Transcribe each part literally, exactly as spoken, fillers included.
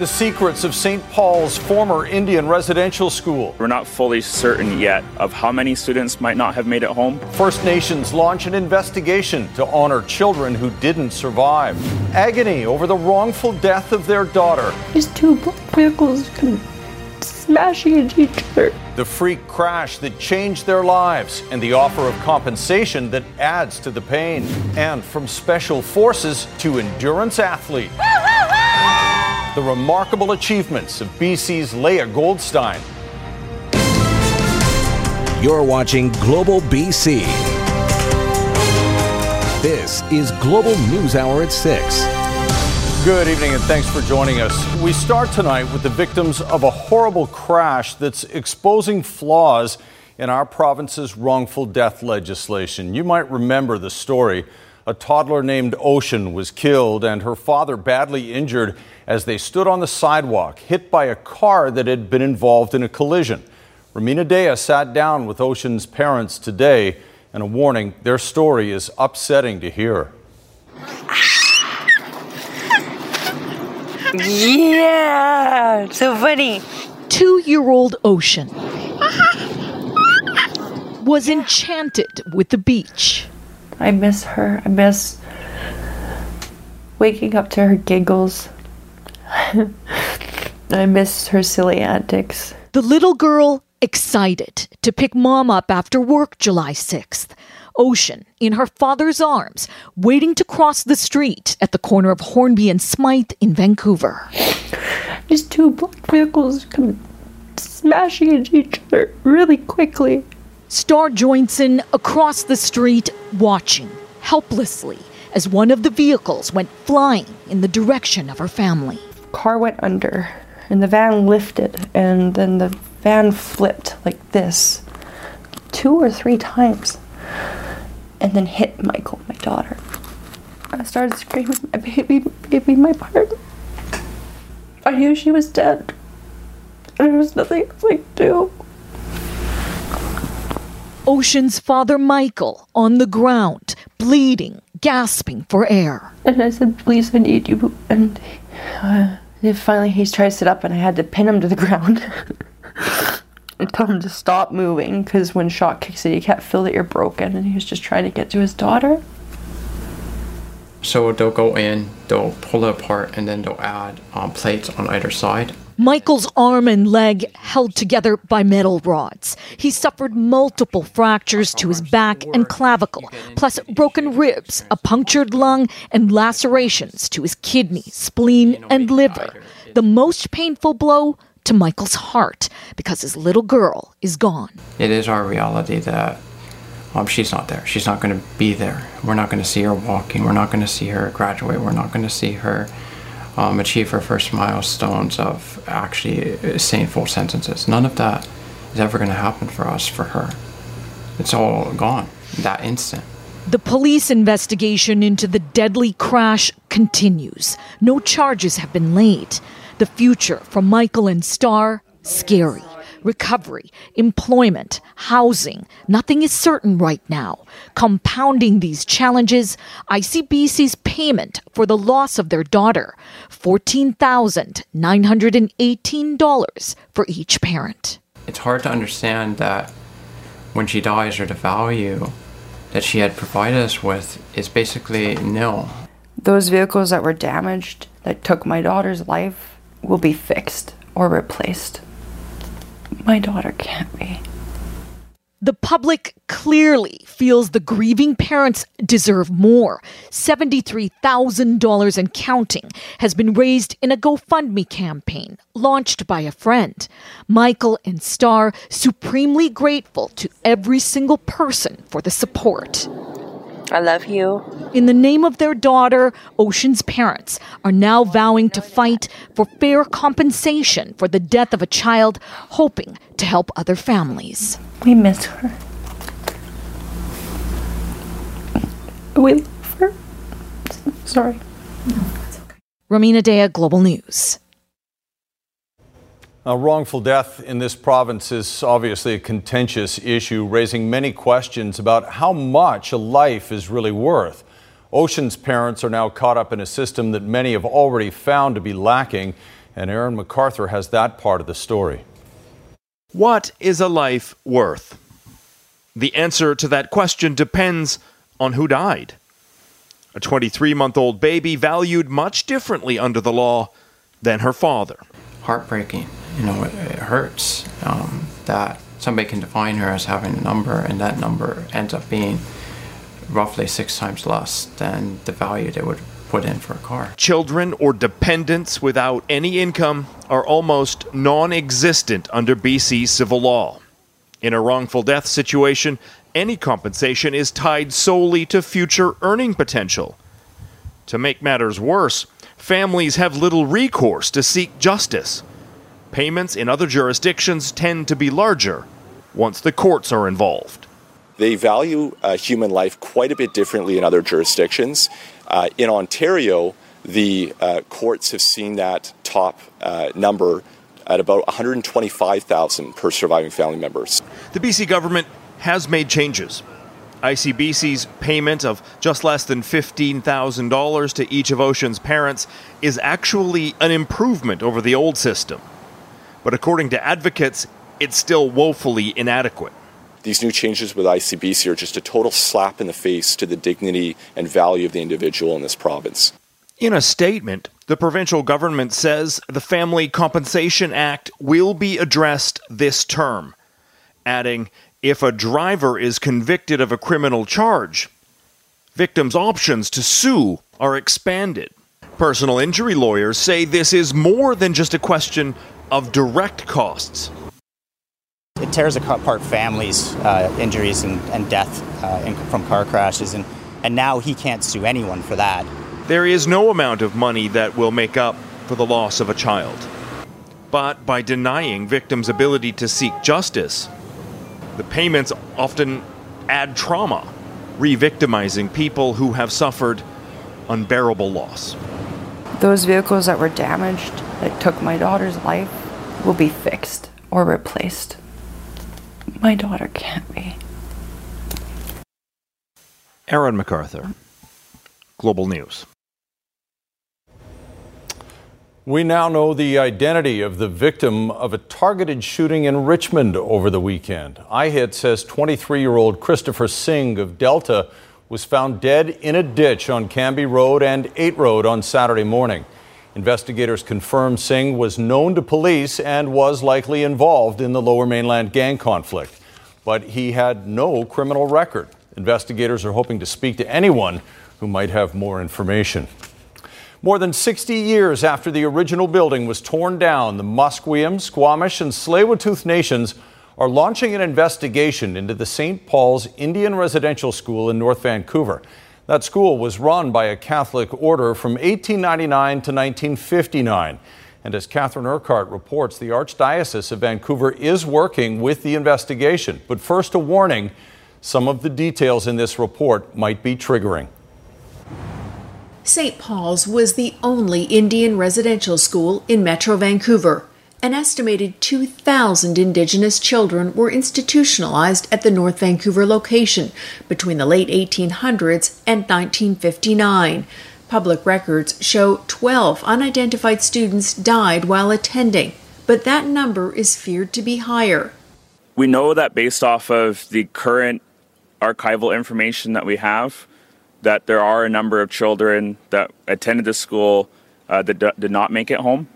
The secrets of Saint Paul's former Indian residential school. We're not fully certain yet of how many students might not have made it home. First Nations launch an investigation to honor children who didn't survive. Agony over the wrongful death of their daughter. These two black vehicles smashing into each other. The freak crash that changed their lives and the offer of compensation that adds to the pain. And from special forces to endurance athlete. The remarkable achievements of B C's Leah Goldstein. You're watching Global B C. This is Global News Hour at six. Good evening and thanks for joining us. We start tonight with the victims of a horrible crash that's exposing flaws in our province's wrongful death legislation. You might remember the story. A toddler named Ocean was killed and her father badly injured as they stood on the sidewalk, hit by a car that had been involved in a collision. Romina Dea sat down with Ocean's parents today, and a warning, their story is upsetting to hear. Yeah, so funny. Two-year-old Ocean was enchanted with the beach. I miss her. I miss waking up to her giggles. I miss her silly antics. The little girl excited to pick mom up after work July sixth. Ocean in her father's arms, waiting to cross the street at the corner of Hornby and Smythe in Vancouver. These two black vehicles come smashing into each other really quickly. Star Joynson across the street watching helplessly as one of the vehicles went flying in the direction of her family. Car went under and the van lifted and then the van flipped like this two or three times and then hit Michael, my daughter. I started screaming, my baby, baby, my partner. I knew she was dead and there was nothing else I could do. Ocean's father, Michael, on the ground, bleeding, gasping for air. And I said, please, I need you. And uh, finally he tried to sit up and I had to pin him to the ground and tell him to stop moving because when shock kicks in, you can't feel that you're broken. And he was just trying to get to his daughter. So they'll go in, they'll pull it apart, and then they'll add um, plates on either side. Michael's arm and leg held together by metal rods. He suffered multiple fractures to his back and clavicle, plus broken ribs, a punctured lung, and lacerations to his kidney, spleen, and liver. The most painful blow to Michael's heart, because his little girl is gone. It is our reality that um, she's not there. She's not going to be there. We're not going to see her walking. We're not going to see her graduate. We're not going to see her Um, achieve her first milestones of actually saying full sentences. None of that is ever going to happen for us, for her. It's all gone that instant. The police investigation into the deadly crash continues. No charges have been laid. The future for Michael and Star, scary. Recovery, employment, housing, nothing is certain right now. Compounding these challenges, I C B C's payment for the loss of their daughter, fourteen thousand nine hundred eighteen dollars for each parent. It's hard to understand that when she dies, or the value that she had provided us with is basically nil. Those vehicles that were damaged, that took my daughter's life, will be fixed or replaced. My daughter can't be. The public clearly feels the grieving parents deserve more. seventy-three thousand dollars and counting has been raised in a GoFundMe campaign launched by a friend. Michael and Star supremely grateful to every single person for the support. I love you. In the name of their daughter, Ocean's parents are now vowing to fight for fair compensation for the death of a child, hoping to help other families. We miss her. We love her. Sorry. No, it's okay. Romina Dea, Global News. A wrongful death in this province is obviously a contentious issue, raising many questions about how much a life is really worth. Ocean's parents are now caught up in a system that many have already found to be lacking, and Aaron MacArthur has that part of the story. What is a life worth? The answer to that question depends on who died. A twenty-three-month-old baby valued much differently under the law than her father. Heartbreaking. You know, it, it hurts um, that somebody can define her as having a number, and that number ends up being roughly six times less than the value they would put in for a car. Children or dependents without any income are almost non-existent under B C civil law. In a wrongful death situation, any compensation is tied solely to future earning potential. To make matters worse, families have little recourse to seek justice. Payments in other jurisdictions tend to be larger once the courts are involved. They value uh, human life quite a bit differently in other jurisdictions. Uh, in Ontario, the uh, courts have seen that top uh, number at about one hundred twenty-five thousand per surviving family member. The B C government has made changes. I C B C's payment of just less than fifteen thousand dollars to each of Ocean's parents is actually an improvement over the old system. But according to advocates, it's still woefully inadequate. These new changes with I C B C are just a total slap in the face to the dignity and value of the individual in this province. In a statement, the provincial government says the Family Compensation Act will be addressed this term, adding, if a driver is convicted of a criminal charge, victims' options to sue are expanded. Personal injury lawyers say this is more than just a question of direct costs. It tears apart families' uh, injuries and, and death uh, in, from car crashes, and, and now he can't sue anyone for that. There is no amount of money that will make up for the loss of a child. But by denying victims' ability to seek justice, the payments often add trauma, re-victimizing people who have suffered unbearable loss. Those vehicles that were damaged, that took my daughter's life, will be fixed or replaced. My daughter can't be. Aaron MacArthur, Global News. We now know the identity of the victim of a targeted shooting in Richmond over the weekend. I H I T says twenty-three-year-old Christopher Singh of Delta was found dead in a ditch on Cambie Road and eight Road on Saturday morning. Investigators confirm Singh was known to police and was likely involved in the Lower Mainland gang conflict, but he had no criminal record. Investigators are hoping to speak to anyone who might have more information. More than sixty years after the original building was torn down, the Musqueam, Squamish, and Tsleil-Waututh nations are launching an investigation into the Saint Paul's Indian Residential School in North Vancouver. That school was run by a Catholic order from eighteen ninety-nine to nineteen fifty-nine. And as Catherine Urquhart reports, the Archdiocese of Vancouver is working with the investigation. But first, a warning, some of the details in this report might be triggering. Saint Paul's was the only Indian residential school in Metro Vancouver. An estimated two thousand Indigenous children were institutionalized at the North Vancouver location between the late eighteen hundreds and nineteen fifty-nine. Public records show twelve unidentified students died while attending, but that number is feared to be higher. We know that based off of the current archival information that we have, that there are a number of children that attended the school uh, that d- did not make it home.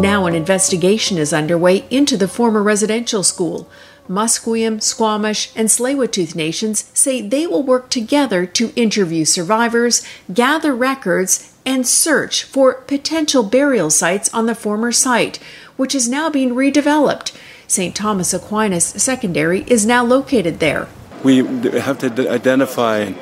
Now an investigation is underway into the former residential school. Musqueam, Squamish, and Tsleil-Waututh nations say they will work together to interview survivors, gather records, and search for potential burial sites on the former site, which is now being redeveloped. Saint Thomas Aquinas Secondary is now located there. we have to identify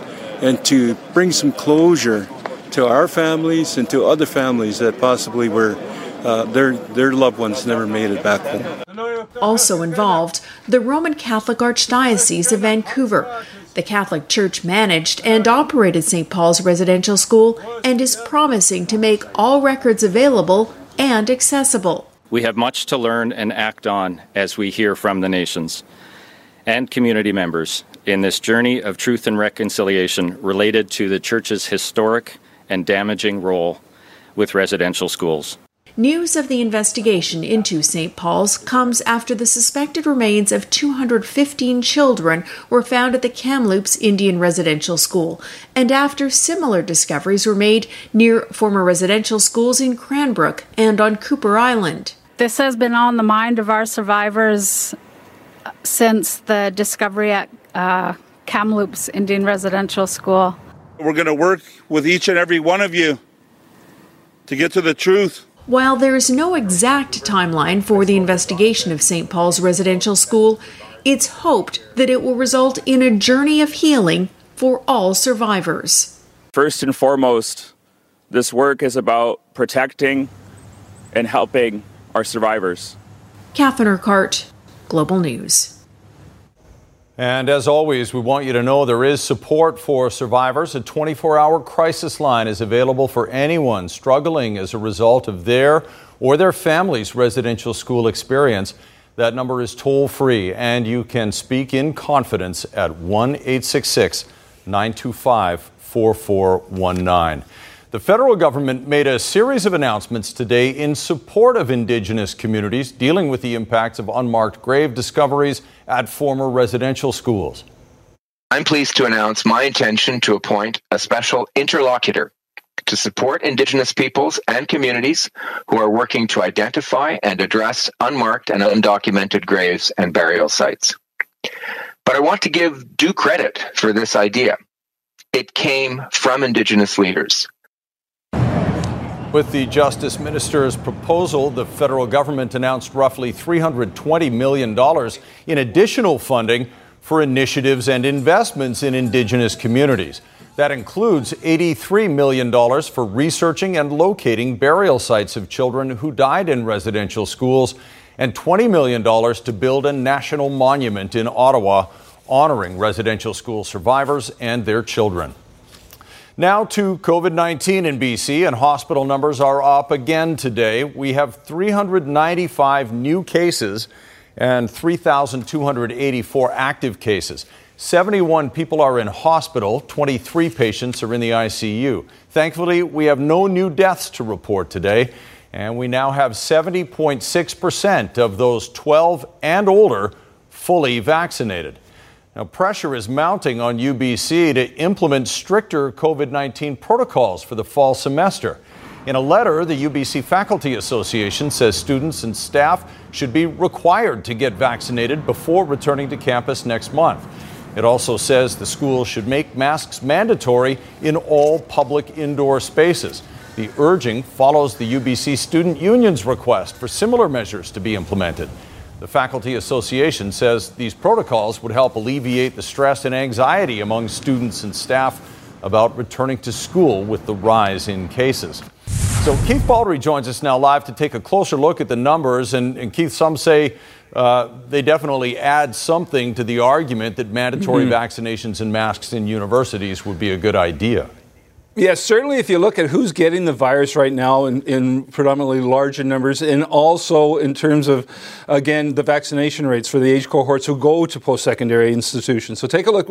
and to bring some closure to our families and to other families that possibly were uh, their their loved ones never made it back home. Also involved, the Roman Catholic Archdiocese of Vancouver. The Catholic Church managed and operated Saint Paul's Residential School and is promising to make all records available and accessible. We have much to learn and act on as we hear from the nations and community members in this journey of truth and reconciliation related to the Church's historic and damaging role with residential schools. News of the investigation into Saint Paul's comes after the suspected remains of two hundred fifteen children were found at the Kamloops Indian Residential School, and after similar discoveries were made near former residential schools in Cranbrook and on Cooper Island. This has been on the mind of our survivors since the discovery at uh, Kamloops Indian Residential School. We're going to work with each and every one of you to get to the truth. While there is no exact timeline for the investigation of Saint Paul's Residential School, it's hoped that it will result in a journey of healing for all survivors. First and foremost, this work is about protecting and helping our survivors. Catherine Urquhart, Global News. And as always, we want you to know there is support for survivors. A twenty-four hour crisis line is available for anyone struggling as a result of their or their family's residential school experience. That number is toll-free, and you can speak in confidence at one eight six six, nine two five, four four one nine. The federal government made a series of announcements today in support of Indigenous communities dealing with the impacts of unmarked grave discoveries at former residential schools. I'm pleased to announce my intention to appoint a special interlocutor to support Indigenous peoples and communities who are working to identify and address unmarked and undocumented graves and burial sites. But I want to give due credit for this idea. It came from Indigenous leaders. With the Justice Minister's proposal, the federal government announced roughly three hundred twenty million dollars in additional funding for initiatives and investments in Indigenous communities. That includes eighty-three million dollars for researching and locating burial sites of children who died in residential schools, and twenty million dollars to build a national monument in Ottawa honoring residential school survivors and their children. Now to COVID nineteen in B C, and hospital numbers are up again today. We have three hundred ninety-five new cases and three thousand two hundred eighty-four active cases. seventy-one people are in hospital, twenty-three patients are in the I C U. Thankfully, we have no new deaths to report today, and we now have seventy point six percent of those twelve and older fully vaccinated. Now, pressure is mounting on U B C to implement stricter COVID nineteen protocols for the fall semester. In a letter, the U B C Faculty Association says students and staff should be required to get vaccinated before returning to campus next month. It also says the school should make masks mandatory in all public indoor spaces. The urging follows the U B C Student Union's request for similar measures to be implemented. The Faculty Association says these protocols would help alleviate the stress and anxiety among students and staff about returning to school with the rise in cases. So Keith Baldry joins us now live to take a closer look at the numbers. And, and Keith, some say uh, they definitely add something to the argument that mandatory mm-hmm. vaccinations and masks in universities would be a good idea. Yes, certainly if you look at who's getting the virus right now in, in predominantly larger numbers, and also in terms of, again, the vaccination rates for the age cohorts who go to post-secondary institutions. So take a look.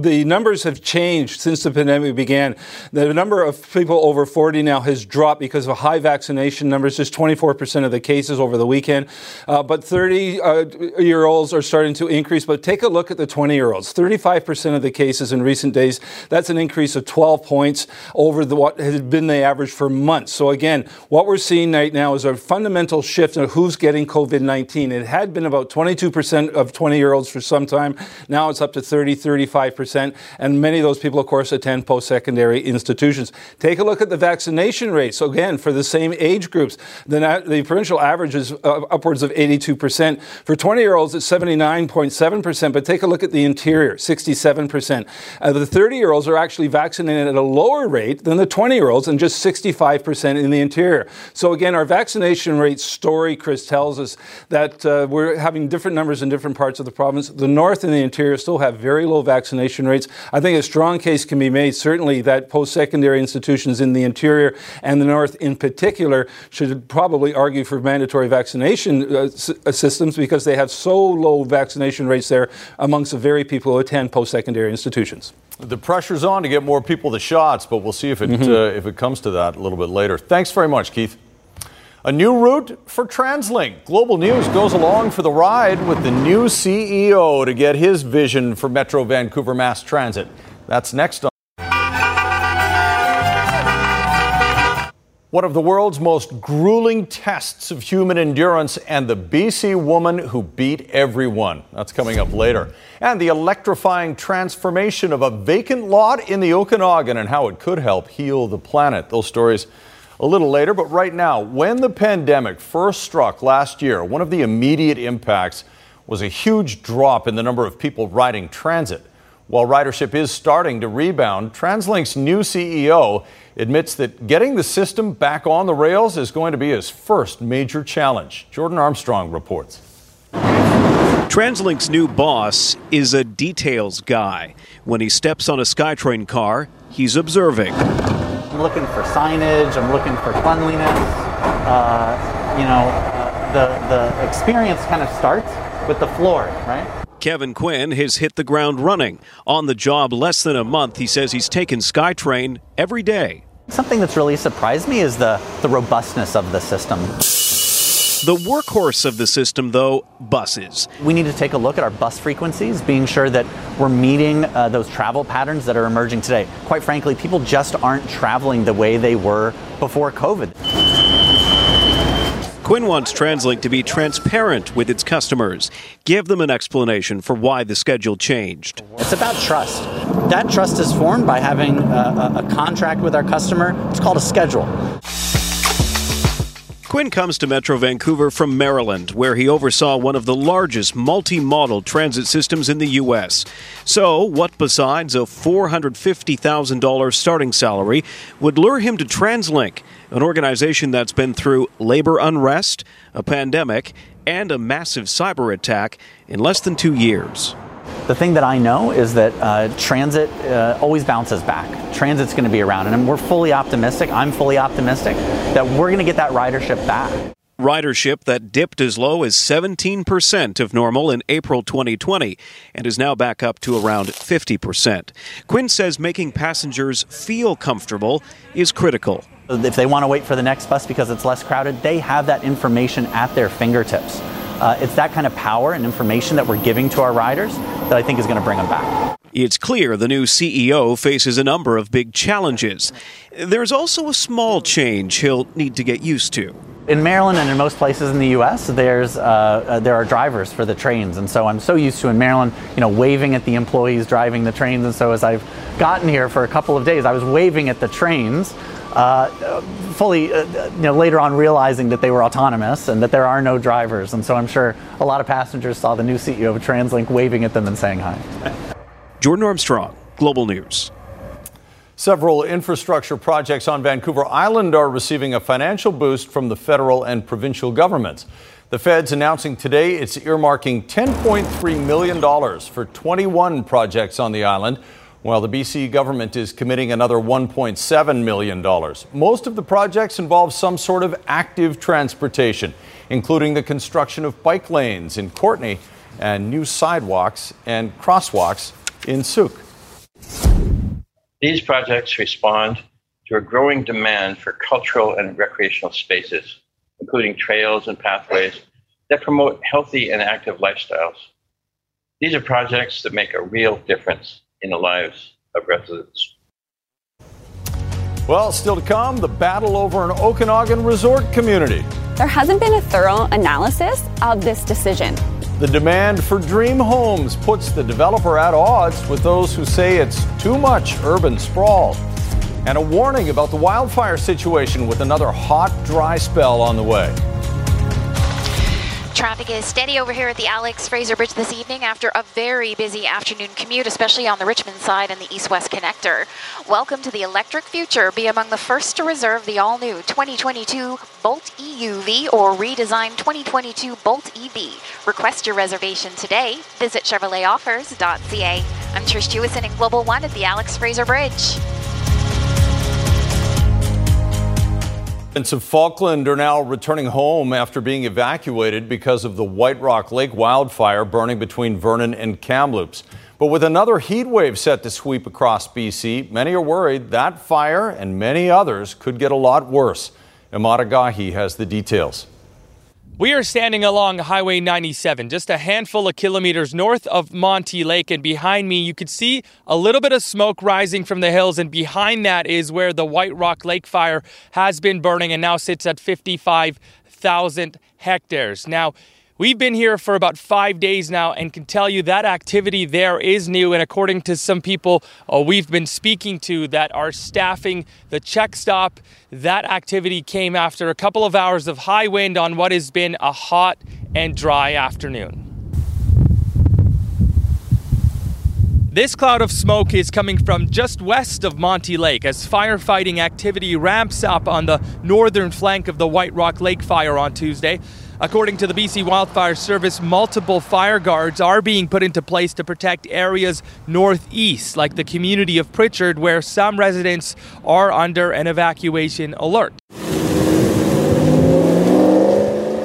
The numbers have changed since the pandemic began. The number of people over forty now has dropped because of high vaccination numbers, just twenty-four percent of the cases over the weekend. Uh, but thirty-year-olds uh, are starting to increase. But take a look at the twenty-year-olds, thirty-five percent of the cases in recent days. That's an increase of twelve points. over the, what has been the average for months. So again, what we're seeing right now is a fundamental shift in who's getting COVID nineteen. It had been about twenty-two percent of twenty-year-olds for some time. Now it's up to thirty, thirty-five percent. And many of those people, of course, attend post-secondary institutions. Take a look at the vaccination rates. So again, for the same age groups, the, the provincial average is uh, upwards of eighty-two percent. For twenty-year-olds, it's seventy-nine point seven percent. But take a look at the interior, sixty-seven percent. Uh, the thirty-year-olds are actually vaccinated at a lower rate than the twenty-year-olds, and just sixty-five percent in the interior. So again, our vaccination rate story, Chris, tells us that uh, we're having different numbers in different parts of the province. The north and the interior still have very low vaccination rates. I think a strong case can be made, certainly, that post-secondary institutions in the interior and the north in particular should probably argue for mandatory vaccination uh, s- systems because they have so low vaccination rates there amongst the very people who attend post-secondary institutions. The pressure's on to get more people the shots, but we'll see if it mm-hmm. uh, if it comes to that a little bit later. Thanks very much, Keith. A new route for TransLink. Global News goes along for the ride with the new C E O to get his vision for Metro Vancouver mass transit. That's next on. One of the world's most grueling tests of human endurance and the B C woman who beat everyone. That's coming up later. And the electrifying transformation of a vacant lot in the Okanagan and how it could help heal the planet. Those stories a little later, but right now, when the pandemic first struck last year, one of the immediate impacts was a huge drop in the number of people riding transit. While ridership is starting to rebound, TransLink's new C E O admits that getting the system back on the rails is going to be his first major challenge. Jordan Armstrong reports. TransLink's new boss is a details guy. When he steps on a SkyTrain car, he's observing. I'm looking for signage, I'm looking for cleanliness, uh, you know, uh, the, the experience kind of starts with the floor, right? Kevin Quinn has hit the ground running. On the job less than a month, he says he's taken SkyTrain every day. Something that's really surprised me is the, the robustness of the system. The workhorse of the system, though, buses. We need to take a look at our bus frequencies, being sure that we're meeting uh, those travel patterns that are emerging today. Quite frankly, people just aren't traveling the way they were before COVID. Quinn wants TransLink to be transparent with its customers. Give them an explanation for why the schedule changed. It's about trust. That trust is formed by having a, a contract with our customer. It's called a schedule. Quinn comes to Metro Vancouver from Maryland, where he oversaw one of the largest multimodal transit systems in the U S. So, what besides a four hundred fifty thousand dollars starting salary would lure him to TransLink, an organization that's been through labor unrest, a pandemic, and a massive cyber attack in less than two years? The thing that I know is that uh, transit uh, always bounces back. Transit's going to be around, and we're fully optimistic, I'm fully optimistic, that we're going to get that ridership back. Ridership that dipped as low as seventeen percent of normal in April twenty twenty and is now back up to around fifty percent. Quinn says making passengers feel comfortable is critical. If they want to wait for the next bus because it's less crowded, they have that information at their fingertips. Uh, it's that kind of power and information that we're giving to our riders that I think is going to bring them back. It's clear the new C E O faces a number of big challenges. There's also a small change he'll need to get used to. In Maryland and in most places in the U S, there's uh, uh, there are drivers for the trains. And so I'm so used to in Maryland, you know, waving at the employees driving the trains. And so as I've gotten here for a couple of days, I was waving at the trains. Uh, fully, uh, you know, later on realizing that they were autonomous and that there are no drivers. And so I'm sure a lot of passengers saw the new C E O of TransLink waving at them and saying hi. Jordan Armstrong, Global News. Several infrastructure projects on Vancouver Island are receiving a financial boost from the federal and provincial governments. The Fed's announcing today it's earmarking ten point three million dollars for twenty-one projects on the island, while the B C government is committing another one point seven million dollars. Most of the projects involve some sort of active transportation, including the construction of bike lanes in Courtney and new sidewalks and crosswalks in Souk. These projects respond to a growing demand for cultural and recreational spaces, including trails and pathways that promote healthy and active lifestyles. These are projects that make a real difference in the lives of residents. Well, still to come, the battle over an Okanagan resort community. There hasn't been a thorough analysis of this decision. The demand for dream homes puts the developer at odds with those who say it's too much urban sprawl. And a warning about the wildfire situation with another hot, dry spell on the way. Traffic is steady over here at the Alex Fraser Bridge this evening after a very busy afternoon commute, especially on the Richmond side and the East-West Connector. Welcome to the electric future. Be among the first to reserve the all-new twenty twenty-two Bolt E U V or redesigned twenty twenty-two Bolt E V. Request your reservation today. Visit Chevrolet Offers dot c a. I'm Trish Jewison in Global One at the Alex Fraser Bridge. Residents of Falkland are now returning home after being evacuated because of the White Rock Lake wildfire burning between Vernon and Kamloops. But with another heat wave set to sweep across B C, many are worried that fire and many others could get a lot worse. Imad Agahi has the details. We are standing along Highway ninety-seven, just a handful of kilometers north of Monty Lake, and behind me you could see a little bit of smoke rising from the hills, and behind that is where the White Rock Lake fire has been burning and now sits at fifty-five thousand hectares. Now, we've been here for about five days now and can tell you that activity there is new, and according to some people uh, we've been speaking to that are staffing the check stop, that activity came after a couple of hours of high wind on what has been a hot and dry afternoon. This cloud of smoke is coming from just west of Monty Lake as firefighting activity ramps up on the northern flank of the White Rock Lake fire on Tuesday. According to the B C Wildfire Service, multiple fire guards are being put into place to protect areas northeast, like the community of Pritchard, where some residents are under an evacuation alert.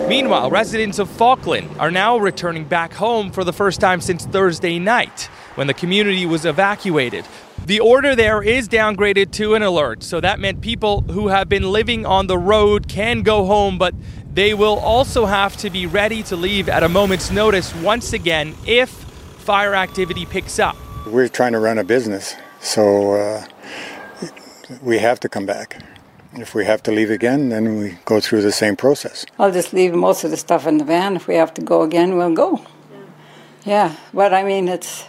Meanwhile, residents of Falkland are now returning back home for the first time since Thursday night, when the community was evacuated. The order there is downgraded to an alert, so that meant people who have been living on the road can go home, but they will also have to be ready to leave at a moment's notice once again if fire activity picks up. We're trying to run a business, so uh, we have to come back. If we have to leave again, then we go through the same process. I'll just leave most of the stuff in the van. If we have to go again, we'll go. Yeah, but I mean, it's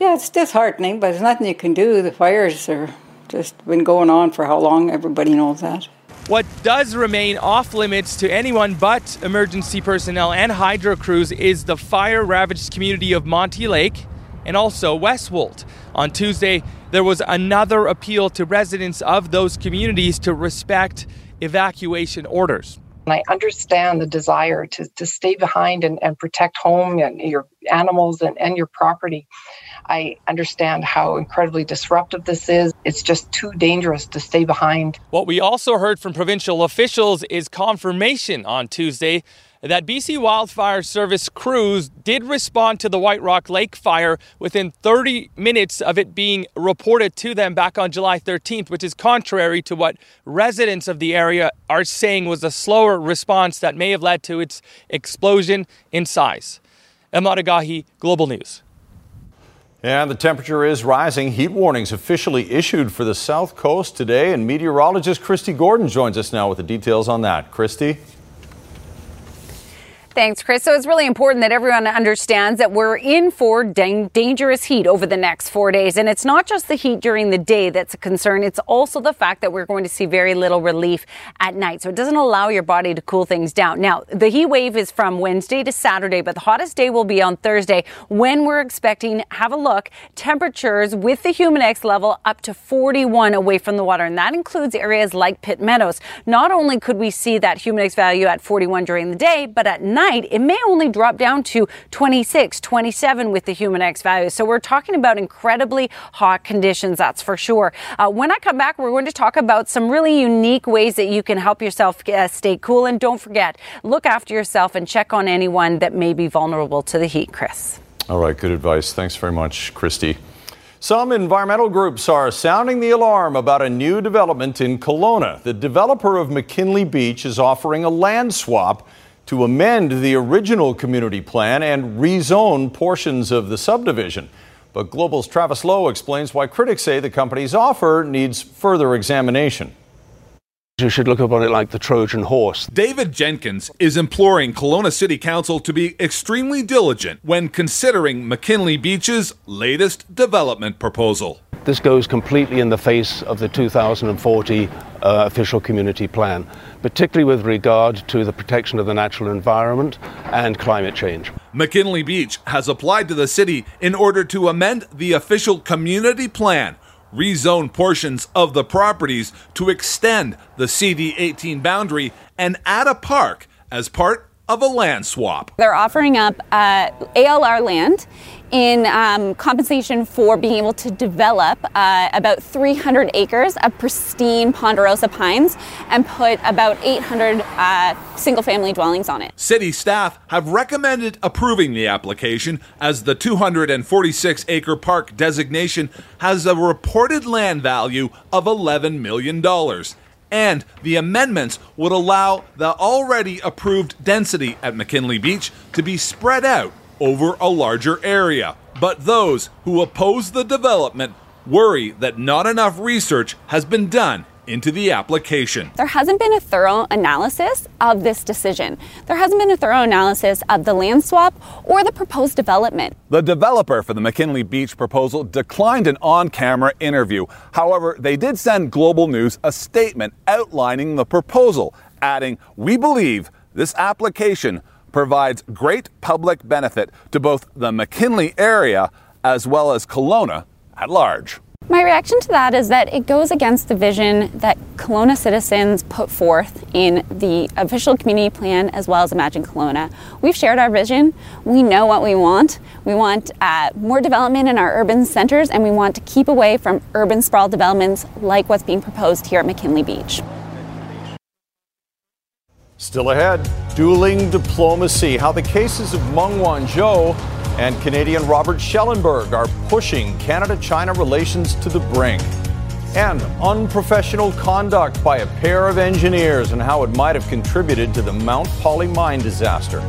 yeah, it's disheartening, but there's nothing you can do. The fires have just been going on for how long? Everybody knows that. What does remain off limits to anyone but emergency personnel and hydro crews is the fire-ravaged community of Monty Lake and also Westwold. On Tuesday, there was another appeal to residents of those communities to respect evacuation orders. And I understand the desire to, to stay behind and, and protect home and your animals and, and your property. I understand how incredibly disruptive this is. It's just too dangerous to stay behind. What we also heard from provincial officials is confirmation on Tuesday that B C Wildfire Service crews did respond to the White Rock Lake fire within thirty minutes of it being reported to them back on July thirteenth, which is contrary to what residents of the area are saying was a slower response that may have led to its explosion in size. Imad Agahi, Global News. And the temperature is rising. Heat warnings officially issued for the South Coast today. And meteorologist Christy Gordon joins us now with the details on that. Christy? Thanks, Chris. So it's really important that everyone understands that we're in for dang dangerous heat over the next four days. And it's not just the heat during the day that's a concern. It's also the fact that we're going to see very little relief at night. So it doesn't allow your body to cool things down. Now, the heat wave is from Wednesday to Saturday, but the hottest day will be on Thursday when we're expecting, have a look, temperatures with the Humidex level up to forty-one away from the water. And that includes areas like Pitt Meadows. Not only could we see that Humidex value at forty-one during the day, but at night, it may only drop down to twenty-six, twenty-seven with the Humidex values. So we're talking about incredibly hot conditions, that's for sure. Uh, when I come back, we're going to talk about some really unique ways that you can help yourself uh, stay cool. And don't forget, look after yourself and check on anyone that may be vulnerable to the heat, Chris. All right, good advice. Thanks very much, Christy. Some environmental groups are sounding the alarm about a new development in Kelowna. The developer of McKinley Beach is offering a land swap to amend the original community plan and rezone portions of the subdivision. But Global's Travis Lowe explains why critics say the company's offer needs further examination. You should look upon it like the Trojan horse. David Jenkins is imploring Kelowna City Council to be extremely diligent when considering McKinley Beach's latest development proposal. This goes completely in the face of the two thousand forty uh, official community plan, particularly with regard to the protection of the natural environment and climate change. McKinley Beach has applied to the city in order to amend the official community plan, rezone portions of the properties to extend the C D eighteen boundary, and add a park as part of a land swap. They're offering up uh, A L R land in um, compensation for being able to develop uh, about three hundred acres of pristine ponderosa pines and put about eight hundred uh, single-family dwellings on it. City staff have recommended approving the application as the two hundred forty-six acre park designation has a reported land value of eleven million dollars. And the amendments would allow the already approved density at McKinley Beach to be spread out over a larger area. But those who oppose the development worry that not enough research has been done into the application. There hasn't been a thorough analysis of this decision. There hasn't been a thorough analysis of the land swap or the proposed development. The developer for the McKinley Beach proposal declined an on-camera interview. However, they did send Global News a statement outlining the proposal, adding, "We believe this application provides great public benefit to both the McKinley area as well as Kelowna at large." My reaction to that is that it goes against the vision that Kelowna citizens put forth in the official community plan as well as Imagine Kelowna. We've shared our vision. We know what we want. We want uh, more development in our urban centers, and we want to keep away from urban sprawl developments like what's being proposed here at McKinley Beach. Still ahead, dueling diplomacy, how the cases of Meng Wanzhou and Canadian Robert Schellenberg are pushing Canada-China relations to the brink. And unprofessional conduct by a pair of engineers and how it might have contributed to the Mount Polley mine disaster.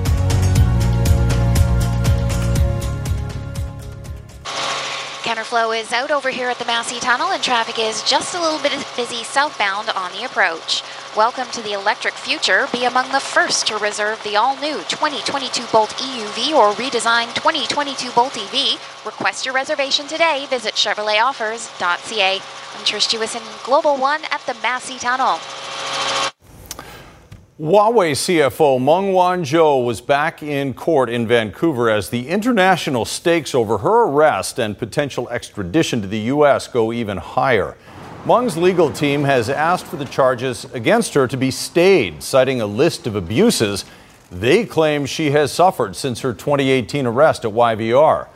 Counterflow is out over here at the Massey Tunnel, and traffic is just a little bit busy southbound on the approach. Welcome to the electric future. Be among the first to reserve the all-new twenty twenty-two Bolt E U V or redesigned twenty twenty-two Bolt E V. Request your reservation today. Visit Chevrolet Offers dot c a. I'm Trish Jewison in Global One at the Massey Tunnel. Huawei C F O Meng Wanzhou was back in court in Vancouver as the international stakes over her arrest and potential extradition to the U S go even higher. Meng's legal team has asked for the charges against her to be stayed, citing a list of abuses they claim she has suffered since her twenty eighteen arrest at Y V R.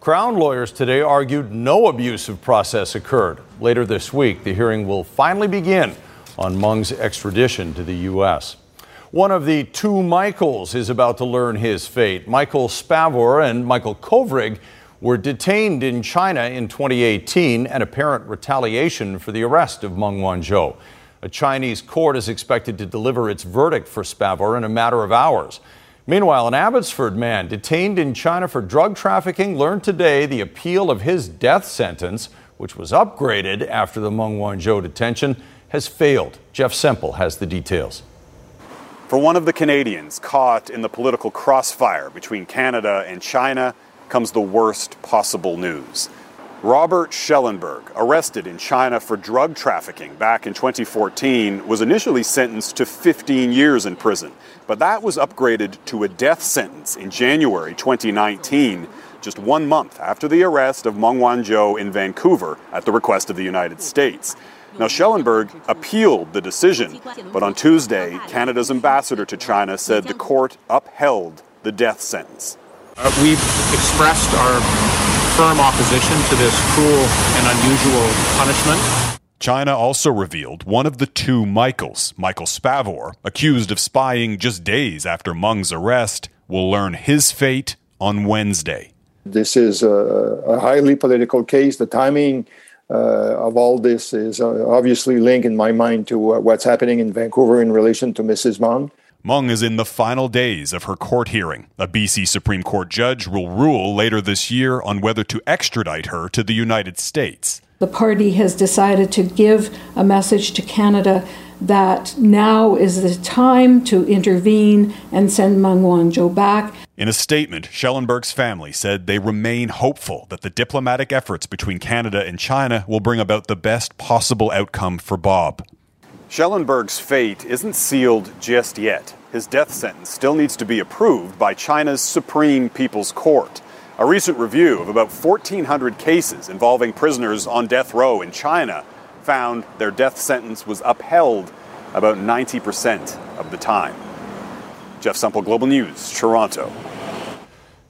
Crown lawyers today argued no abusive process occurred. Later this week, the hearing will finally begin on Meng's extradition to the U S. One of the two Michaels is about to learn his fate. Michael Spavor and Michael Kovrig were detained in China in twenty eighteen, an apparent retaliation for the arrest of Meng Wanzhou. A Chinese court is expected to deliver its verdict for Spavor in a matter of hours. Meanwhile, an Abbotsford man detained in China for drug trafficking learned today the appeal of his death sentence, which was upgraded after the Meng Wanzhou detention, has failed. Jeff Semple has the details. For one of the Canadians caught in the political crossfire between Canada and China, comes the worst possible news. Robert Schellenberg, arrested in China for drug trafficking back in twenty fourteen, was initially sentenced to fifteen years in prison, but that was upgraded to a death sentence in January twenty nineteen, just one month after the arrest of Meng Wanzhou in Vancouver at the request of the United States. Now, Schellenberg appealed the decision, but on Tuesday, Canada's ambassador to China said the court upheld the death sentence. Uh, we've expressed our firm opposition to this cruel and unusual punishment. China also revealed one of the two Michaels, Michael Spavor, accused of spying just days after Meng's arrest, will learn his fate on Wednesday. This is a, a highly political case. The timing uh, of all this is uh, obviously linked in my mind to uh, what's happening in Vancouver in relation to Missus Meng. Meng is in the final days of her court hearing. A B C Supreme Court judge will rule later this year on whether to extradite her to the United States. The party has decided to give a message to Canada that now is the time to intervene and send Meng Wanzhou back. In a statement, Schellenberg's family said they remain hopeful that the diplomatic efforts between Canada and China will bring about the best possible outcome for Bob. Schellenberg's fate isn't sealed just yet. His death sentence still needs to be approved by China's Supreme People's Court. A recent review of about fourteen hundred cases involving prisoners on death row in China found their death sentence was upheld about ninety percent of the time. Jeff Semple, Global News, Toronto.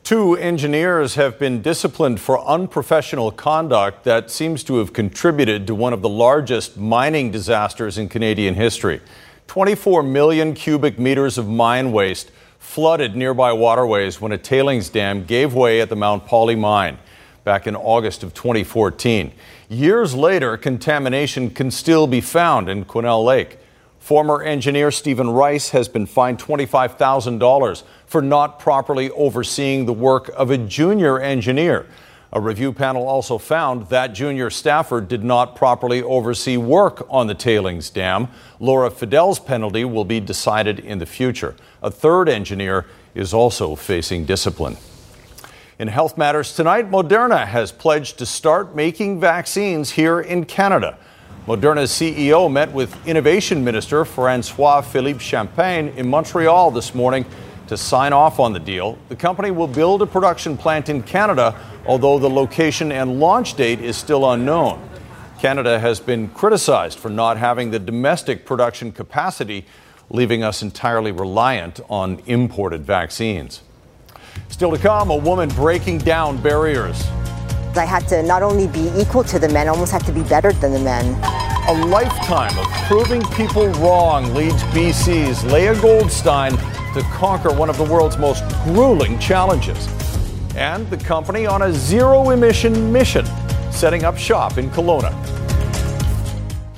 Two engineers have been disciplined for unprofessional conduct that seems to have contributed to one of the largest mining disasters in Canadian history. twenty-four million cubic meters of mine waste flooded nearby waterways when a tailings dam gave way at the Mount Polley mine back in August of twenty fourteen. Years later, contamination can still be found in Quesnel Lake. Former engineer Stephen Rice has been fined twenty-five thousand dollars for not properly overseeing the work of a junior engineer. A review panel also found that junior staffer did not properly oversee work on the tailings dam. Laura Fidel's penalty will be decided in the future. A third engineer is also facing discipline. In health matters tonight, Moderna has pledged to start making vaccines here in Canada. Moderna's C E O met with Innovation Minister François-Philippe Champagne in Montreal this morning to sign off on the deal. The company will build a production plant in Canada, although the location and launch date is still unknown. Canada has been criticized for not having the domestic production capacity, leaving us entirely reliant on imported vaccines. Still to come, a woman breaking down barriers. I had to not only be equal to the men, I almost had to be better than the men. A lifetime of proving people wrong leads B C's Leah Goldstein to conquer one of the world's most grueling challenges. And the company on a zero-emission mission, setting up shop in Kelowna.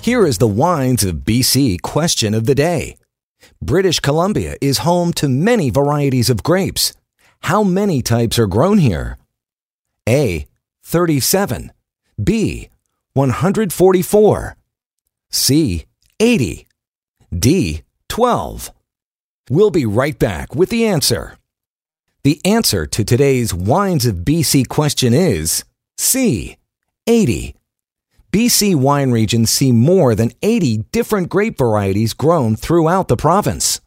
Here is the Wines of B C question of the day. British Columbia is home to many varieties of grapes. How many types are grown here? A. thirty-seven, B, one hundred forty-four, C, eighty, D, twelve. We'll be right back with the answer. The answer to today's Wines of B C question is C, eighty. B C wine regions see more than eighty different grape varieties grown throughout the province.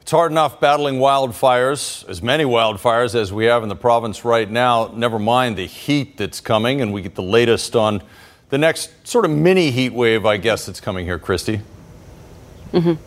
It's hard enough battling wildfires, as many wildfires as we have in the province right now, never mind the heat that's coming, and we get the latest on the next sort of mini heat wave, I guess, that's coming here, Christy. Mm-hmm.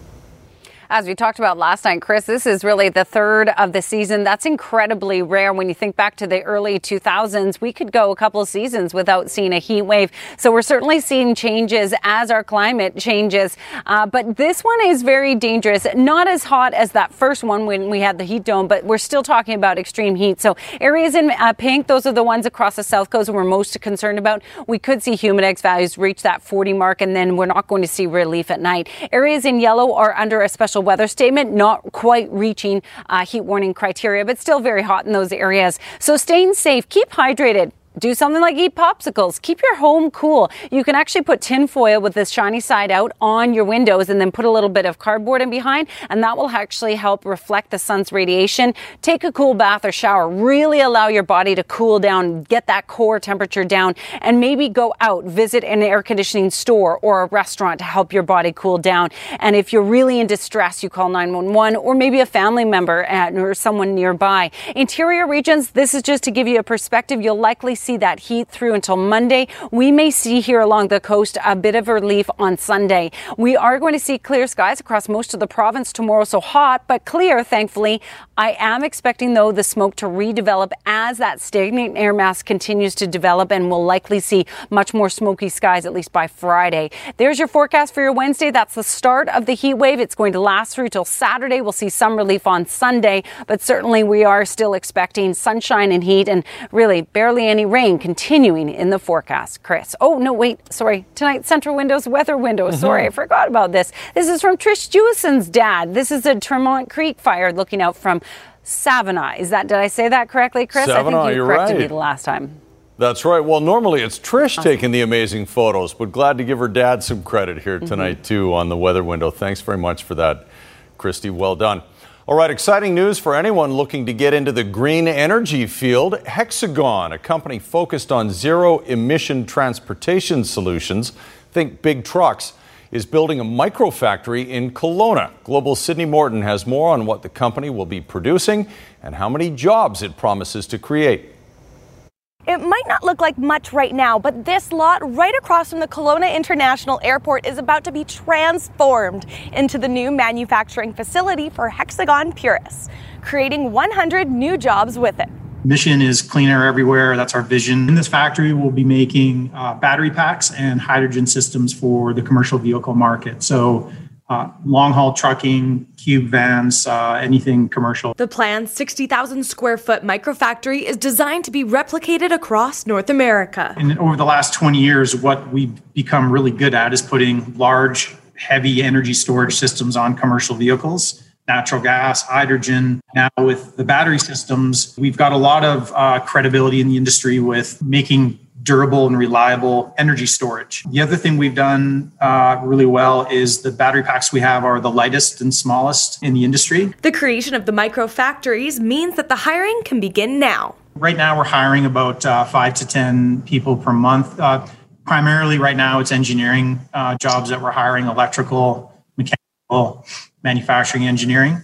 As we talked about last night, Chris, this is really the third of the season. That's incredibly rare. When you think back to the early two thousands, we could go a couple of seasons without seeing a heat wave. So we're certainly seeing changes as our climate changes. Uh, but this one is very dangerous. Not as hot as that first one when we had the heat dome, but we're still talking about extreme heat. So areas in uh, pink, those are the ones across the South Coast we're most concerned about. We could see humidex values reach that forty mark, and then we're not going to see relief at night. Areas in yellow are under a special weather statement, not quite reaching uh, heat warning criteria, but still very hot in those areas. So staying safe, keep hydrated. Do something like eat popsicles. Keep your home cool. You can actually put tin foil with this shiny side out on your windows and then put a little bit of cardboard in behind, and that will actually help reflect the sun's radiation. Take a cool bath or shower. Really allow your body to cool down, get that core temperature down, and maybe go out, visit an air conditioning store or a restaurant to help your body cool down. And if you're really in distress, you call nine one one or maybe a family member at, or someone nearby. Interior regions, this is just to give you a perspective. You'll likely see See that heat through until Monday. We may see here along the coast a bit of relief on Sunday. We are going to see clear skies across most of the province tomorrow, so hot but clear, thankfully. I am expecting, though, the smoke to redevelop as that stagnant air mass continues to develop, and we'll likely see much more smoky skies, at least by Friday. There's your forecast for your Wednesday. That's the start of the heat wave. It's going to last through till Saturday. We'll see some relief on Sunday, but certainly we are still expecting sunshine and heat and really barely any rain rain continuing in the forecast, Chris. Oh, no, wait, sorry. Tonight, Central Windows, Weather Window. Mm-hmm. Sorry, I forgot about this. This is from Trish Jewison's dad. This is a Tremont Creek fire looking out from Savannah. Is that, did I say that correctly, Chris? Savannah, I think you corrected right. me the last time. That's right. Well, normally it's Trish taking the amazing photos, but glad to give her dad some credit here tonight, mm-hmm. too, on the Weather Window. Thanks very much for that, Christy. Well done. All right, exciting news for anyone looking to get into the green energy field. Hexagon, a company focused on zero-emission transportation solutions, think big trucks, is building a microfactory in Kelowna. Global's Sydney Morton has more on what the company will be producing and how many jobs it promises to create. It might not look like much right now, but this lot right across from the Kelowna International Airport is about to be transformed into the new manufacturing facility for Hexagon Purus, creating one hundred new jobs with it. Mission is clean air everywhere. That's our vision. In this factory, we'll be making uh, battery packs and hydrogen systems for the commercial vehicle market. So Uh, long-haul trucking, cube vans, uh, anything commercial. The planned sixty thousand square foot microfactory is designed to be replicated across North America. And over the last twenty years, what we've become really good at is putting large, heavy energy storage systems on commercial vehicles, natural gas, hydrogen. Now with the battery systems, we've got a lot of uh, credibility in the industry with making durable and reliable energy storage. The other thing we've done uh, really well is the battery packs we have are the lightest and smallest in the industry. The creation of the micro factories means that the hiring can begin now. Right now we're hiring about uh, five to ten people per month. Uh, primarily right now it's engineering uh, jobs that we're hiring, electrical, mechanical, manufacturing, engineering.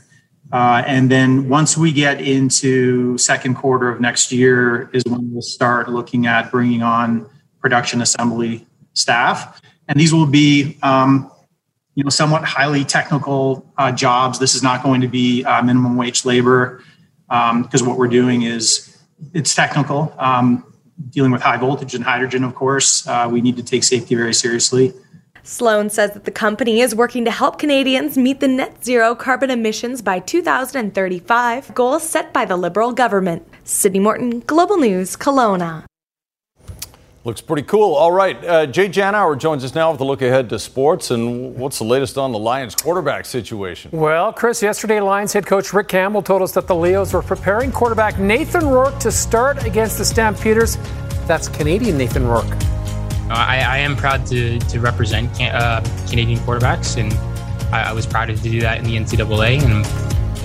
Uh, and then once we get into second quarter of next year is when we'll start looking at bringing on production assembly staff. And these will be, um, you know, somewhat highly technical uh, jobs. This is not going to be uh, minimum wage labor because um, what we're doing is it's technical, um, dealing with high voltage and hydrogen, of course. Uh, we need to take safety very seriously. Sloan says that the company is working to help Canadians meet the net zero carbon emissions by two thousand thirty-five, goals set by the Liberal government. Sydney Morton, Global News, Kelowna. Looks pretty cool. All right, uh, Jay Janauer joins us now with a look ahead to sports. And what's the latest on the Lions quarterback situation? Well, Chris, yesterday Lions head coach Rick Campbell told us that the Leos were preparing quarterback Nathan Rourke to start against the Stampeders. That's Canadian Nathan Rourke. I, I am proud to, to represent can, uh, Canadian quarterbacks, and I, I was proud to do that in the N C double A, and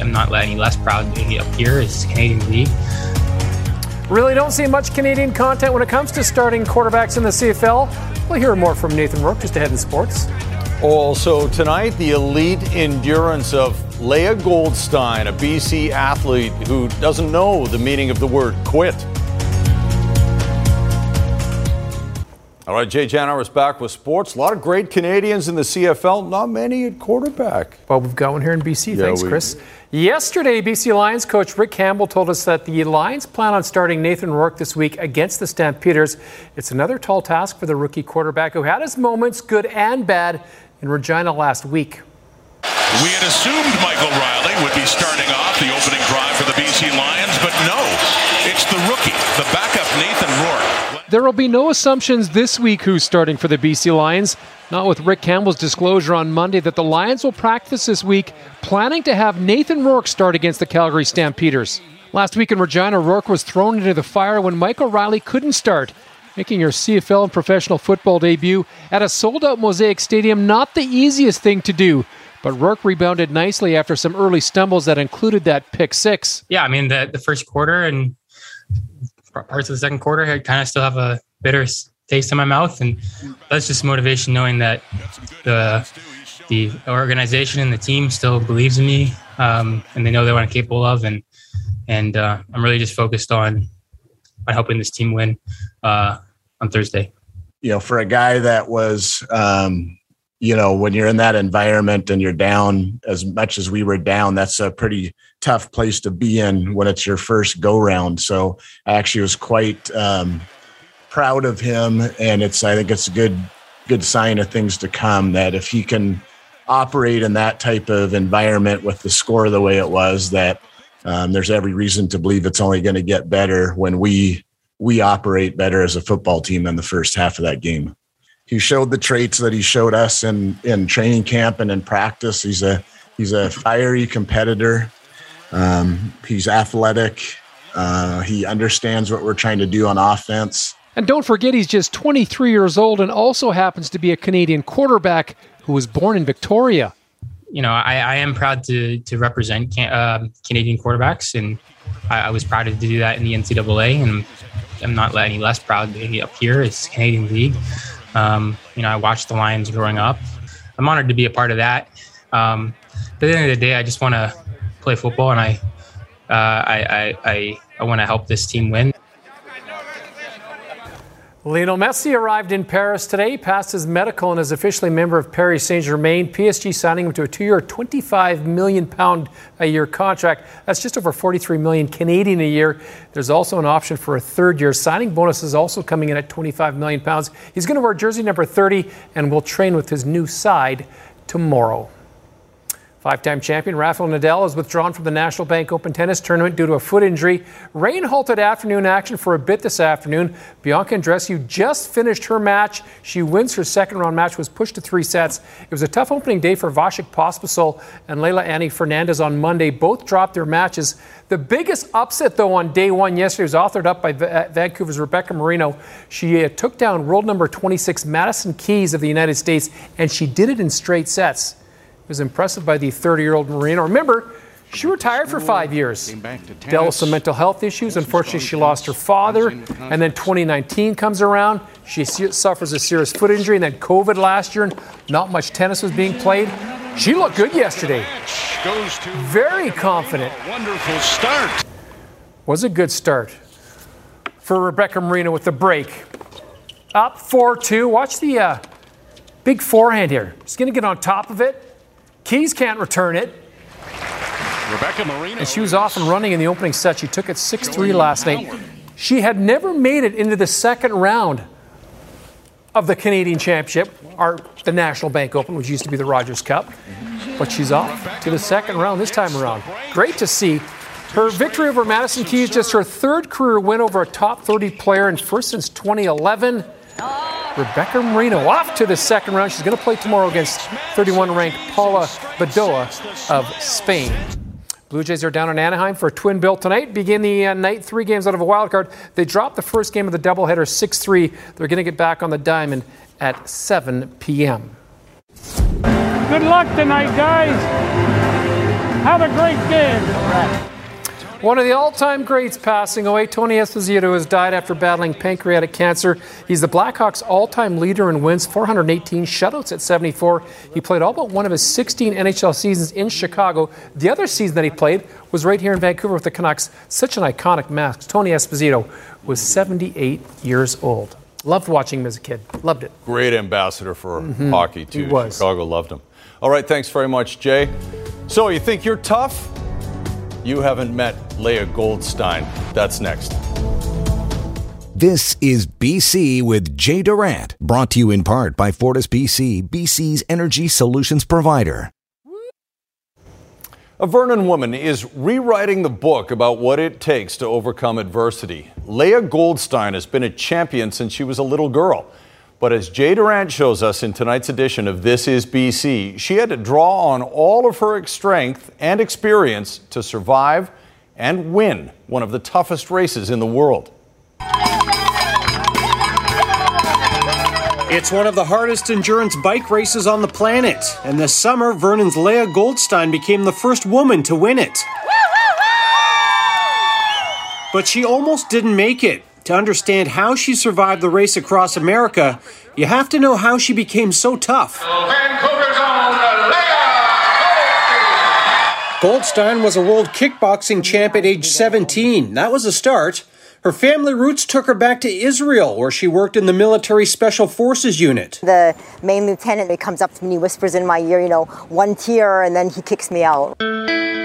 I'm not any less proud to be up here as Canadian League. Really don't see much Canadian content when it comes to starting quarterbacks in the C F L. We'll hear more from Nathan Rourke just ahead in sports. Also tonight, the elite endurance of Leah Goldstein, a B C athlete who doesn't know the meaning of the word quit. All right, Jay Janauer is back with sports. A lot of great Canadians in the C F L, not many at quarterback. Well, we've got one here in B C. Yeah, Thanks, we... Chris. Yesterday, B C Lions coach Rick Campbell told us that the Lions plan on starting Nathan Rourke this week against the Stampeders. It's another tall task for the rookie quarterback who had his moments, good and bad, in Regina last week. We had assumed Michael Riley would be starting off the opening drive for the B C Lions, but no, it's the rookie, the backup Nathan Rourke. There will be no assumptions this week who's starting for the B C Lions, not with Rick Campbell's disclosure on Monday that the Lions will practice this week, planning to have Nathan Rourke start against the Calgary Stampeders. Last week in Regina, Rourke was thrown into the fire when Michael Riley couldn't start, making your C F L and professional football debut at a sold-out Mosaic Stadium not the easiest thing to do. But Rourke rebounded nicely after some early stumbles that included that pick six. Yeah, I mean, the, the first quarter and parts of the second quarter, I kind of still have a bitter taste in my mouth. And that's just motivation, knowing that the the organization and the team still believes in me um, and they know that what I'm capable of. And and uh, I'm really just focused on, on helping this team win uh, on Thursday. You know, for a guy that was... Um You know, when you're in that environment and you're down as much as we were down, that's a pretty tough place to be in when it's your first go round. So I actually was quite um, proud of him. And it's I think it's a good, good sign of things to come that if he can operate in that type of environment with the score the way it was, that um, there's every reason to believe it's only going to get better when we we operate better as a football team than the first half of that game. He showed the traits that he showed us in, in training camp and in practice. He's a he's a fiery competitor. Um, he's athletic. Uh, he understands what we're trying to do on offense. And don't forget, he's just twenty-three years old and also happens to be a Canadian quarterback who was born in Victoria. You know, I, I am proud to to represent can, uh, Canadian quarterbacks, and I, I was proud to do that in the N C double A, and I'm not any less proud to be up here. It's Canadian League. Um, you know, I watched the Lions growing up. I'm honored to be a part of that. Um, but at the end of the day, I just want to play football, and I, uh, I, I, I, I want to help this team win. Lionel Messi arrived in Paris today, passed his medical, and is officially a member of Paris Saint-Germain. P S G signing him to a two-year, twenty-five million pound a year contract. That's just over forty-three million Canadian a year. There's also an option for a third year. Signing bonus is also coming in at twenty-five million pounds. He's going to wear jersey number thirty and will train with his new side tomorrow. Five-time champion Rafael Nadal is withdrawn from the National Bank Open tennis tournament due to a foot injury. Rain halted afternoon action for a bit this afternoon. Bianca Andreescu just finished her match. She wins her second-round match, was pushed to three sets. It was a tough opening day for Vasek Pospisil and Leila Annie Fernandez on Monday. Both dropped their matches. The biggest upset, though, on day one yesterday was authored up by Vancouver's Rebecca Marino. She uh, took down world number twenty-six, Madison Keys of the United States, and she did it in straight sets. Was impressed by the thirty-year-old Marino. Remember, she retired for five years. Dealt with some mental health issues. Unfortunately, she lost her father. And then twenty nineteen comes around. She suffers a serious foot injury. And then COVID last year, and not much tennis was being played. She looked good yesterday. Very confident. Wonderful start. Was a good start for Rebecca Marino with the break. Up four two. Watch the uh, big forehand here. She's going to get on top of it. Keys can't return it. Rebecca Marino, and she was off and running in the opening set. She took it six three last night. She had never made it into the second round of the Canadian Championship, or the National Bank Open, which used to be the Rogers Cup. But she's off to the second round this time around. Great to see. Her victory over Madison Keys, just her third career win over a top thirty player, and first since twenty eleven. Rebecca Marino off to the second round. She's going to play tomorrow against thirty-one ranked Paula Badoa of Spain. Blue Jays are down in Anaheim for a twin bill tonight. Begin the uh, night three games out of a wild card. They dropped the first game of the doubleheader six three. They're going to get back on the diamond at seven p.m. Good luck tonight, guys. Have a great game. One of the all-time greats passing away, Tony Esposito has died after battling pancreatic cancer. He's the Blackhawks' all-time leader in wins, four hundred eighteen shutouts at seventy-four. He played all but one of his sixteen N H L seasons in Chicago. The other season that he played was right here in Vancouver with the Canucks. Such an iconic mask. Tony Esposito was seventy-eight years old. Loved watching him as a kid. Loved it. Great ambassador for mm-hmm. hockey, too. He was. Chicago loved him. All right, thanks very much, Jay. So, you think you're tough? You haven't met Leah Goldstein. That's next. This is B C with Jay Durant, brought to you in part by FortisBC, B C's energy solutions provider. A Vernon woman is rewriting the book about what it takes to overcome adversity. Leah Goldstein has been a champion since she was a little girl. But as Jay Durant shows us in tonight's edition of This Is B C, she had to draw on all of her strength and experience to survive and win one of the toughest races in the world. It's one of the hardest endurance bike races on the planet. And this summer, Vernon's Leah Goldstein became the first woman to win it. But she almost didn't make it. To understand how she survived the race across America, you have to know how she became so tough. Goldstein was a world kickboxing champ at age seventeen. That was a start. Her family roots took her back to Israel, where she worked in the military special forces unit. The main lieutenant, he comes up to me, whispers in my ear, you know, one tear, and then he kicks me out.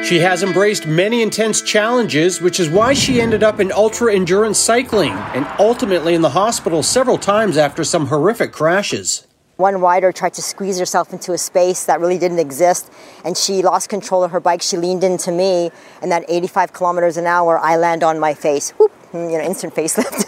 She has embraced many intense challenges, which is why she ended up in ultra-endurance cycling and ultimately in the hospital several times after some horrific crashes. One rider tried to squeeze herself into a space that really didn't exist, and she lost control of her bike. She leaned into me, and at eighty-five kilometers an hour, I land on my face. Whoop, you know, instant facelift.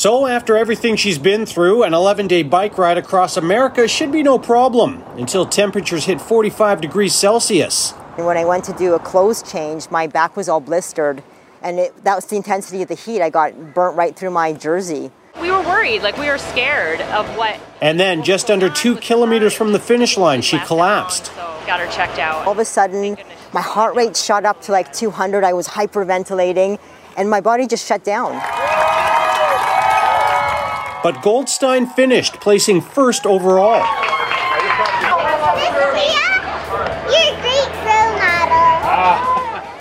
So after everything she's been through, an eleven-day bike ride across America should be no problem until temperatures hit forty-five degrees Celsius. When I went to do a clothes change, my back was all blistered, and it, that was the intensity of the heat. I got burnt right through my jersey. We were worried, like we were scared of what... And then just under two kilometers from the finish line, she collapsed. So got her checked out. All of a sudden, my heart rate shot up to like two hundred. I was hyperventilating, and my body just shut down. But Goldstein finished, placing first overall.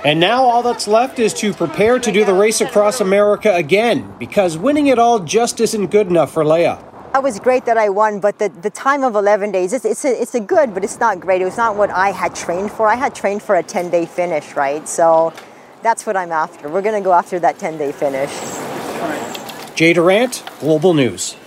And now all that's left is to prepare to do the race across America again, because winning it all just isn't good enough for Leah. It was great that I won, but the, the time of eleven days, it's, it's, a, it's a good, but it's not great. It was not what I had trained for. I had trained for a ten-day finish, right? So that's what I'm after. We're going to go after that ten-day finish. Jay Durant, Global News.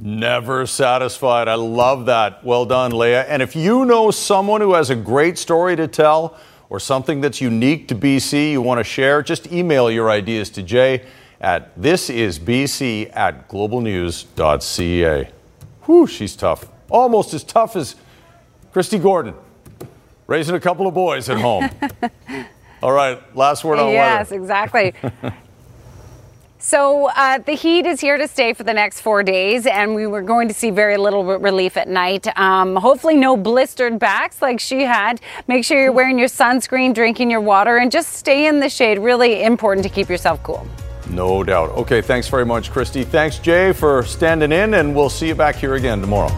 Never satisfied. I love that. Well done, Leah. And if you know someone who has a great story to tell, or something that's unique to B C you want to share, just email your ideas to Jay at this is b c at global news dot c a. Whew, she's tough. Almost as tough as Christy Gordon, raising a couple of boys at home. All right, last word on yes, weather. Yes, exactly. So uh, the heat is here to stay for the next four days, and we were going to see very little relief at night. Um, hopefully no blistered backs like she had. Make sure you're wearing your sunscreen, drinking your water, and just stay in the shade. Really important to keep yourself cool. No doubt. Okay, thanks very much, Christy. Thanks, Jay, for standing in, and we'll see you back here again tomorrow.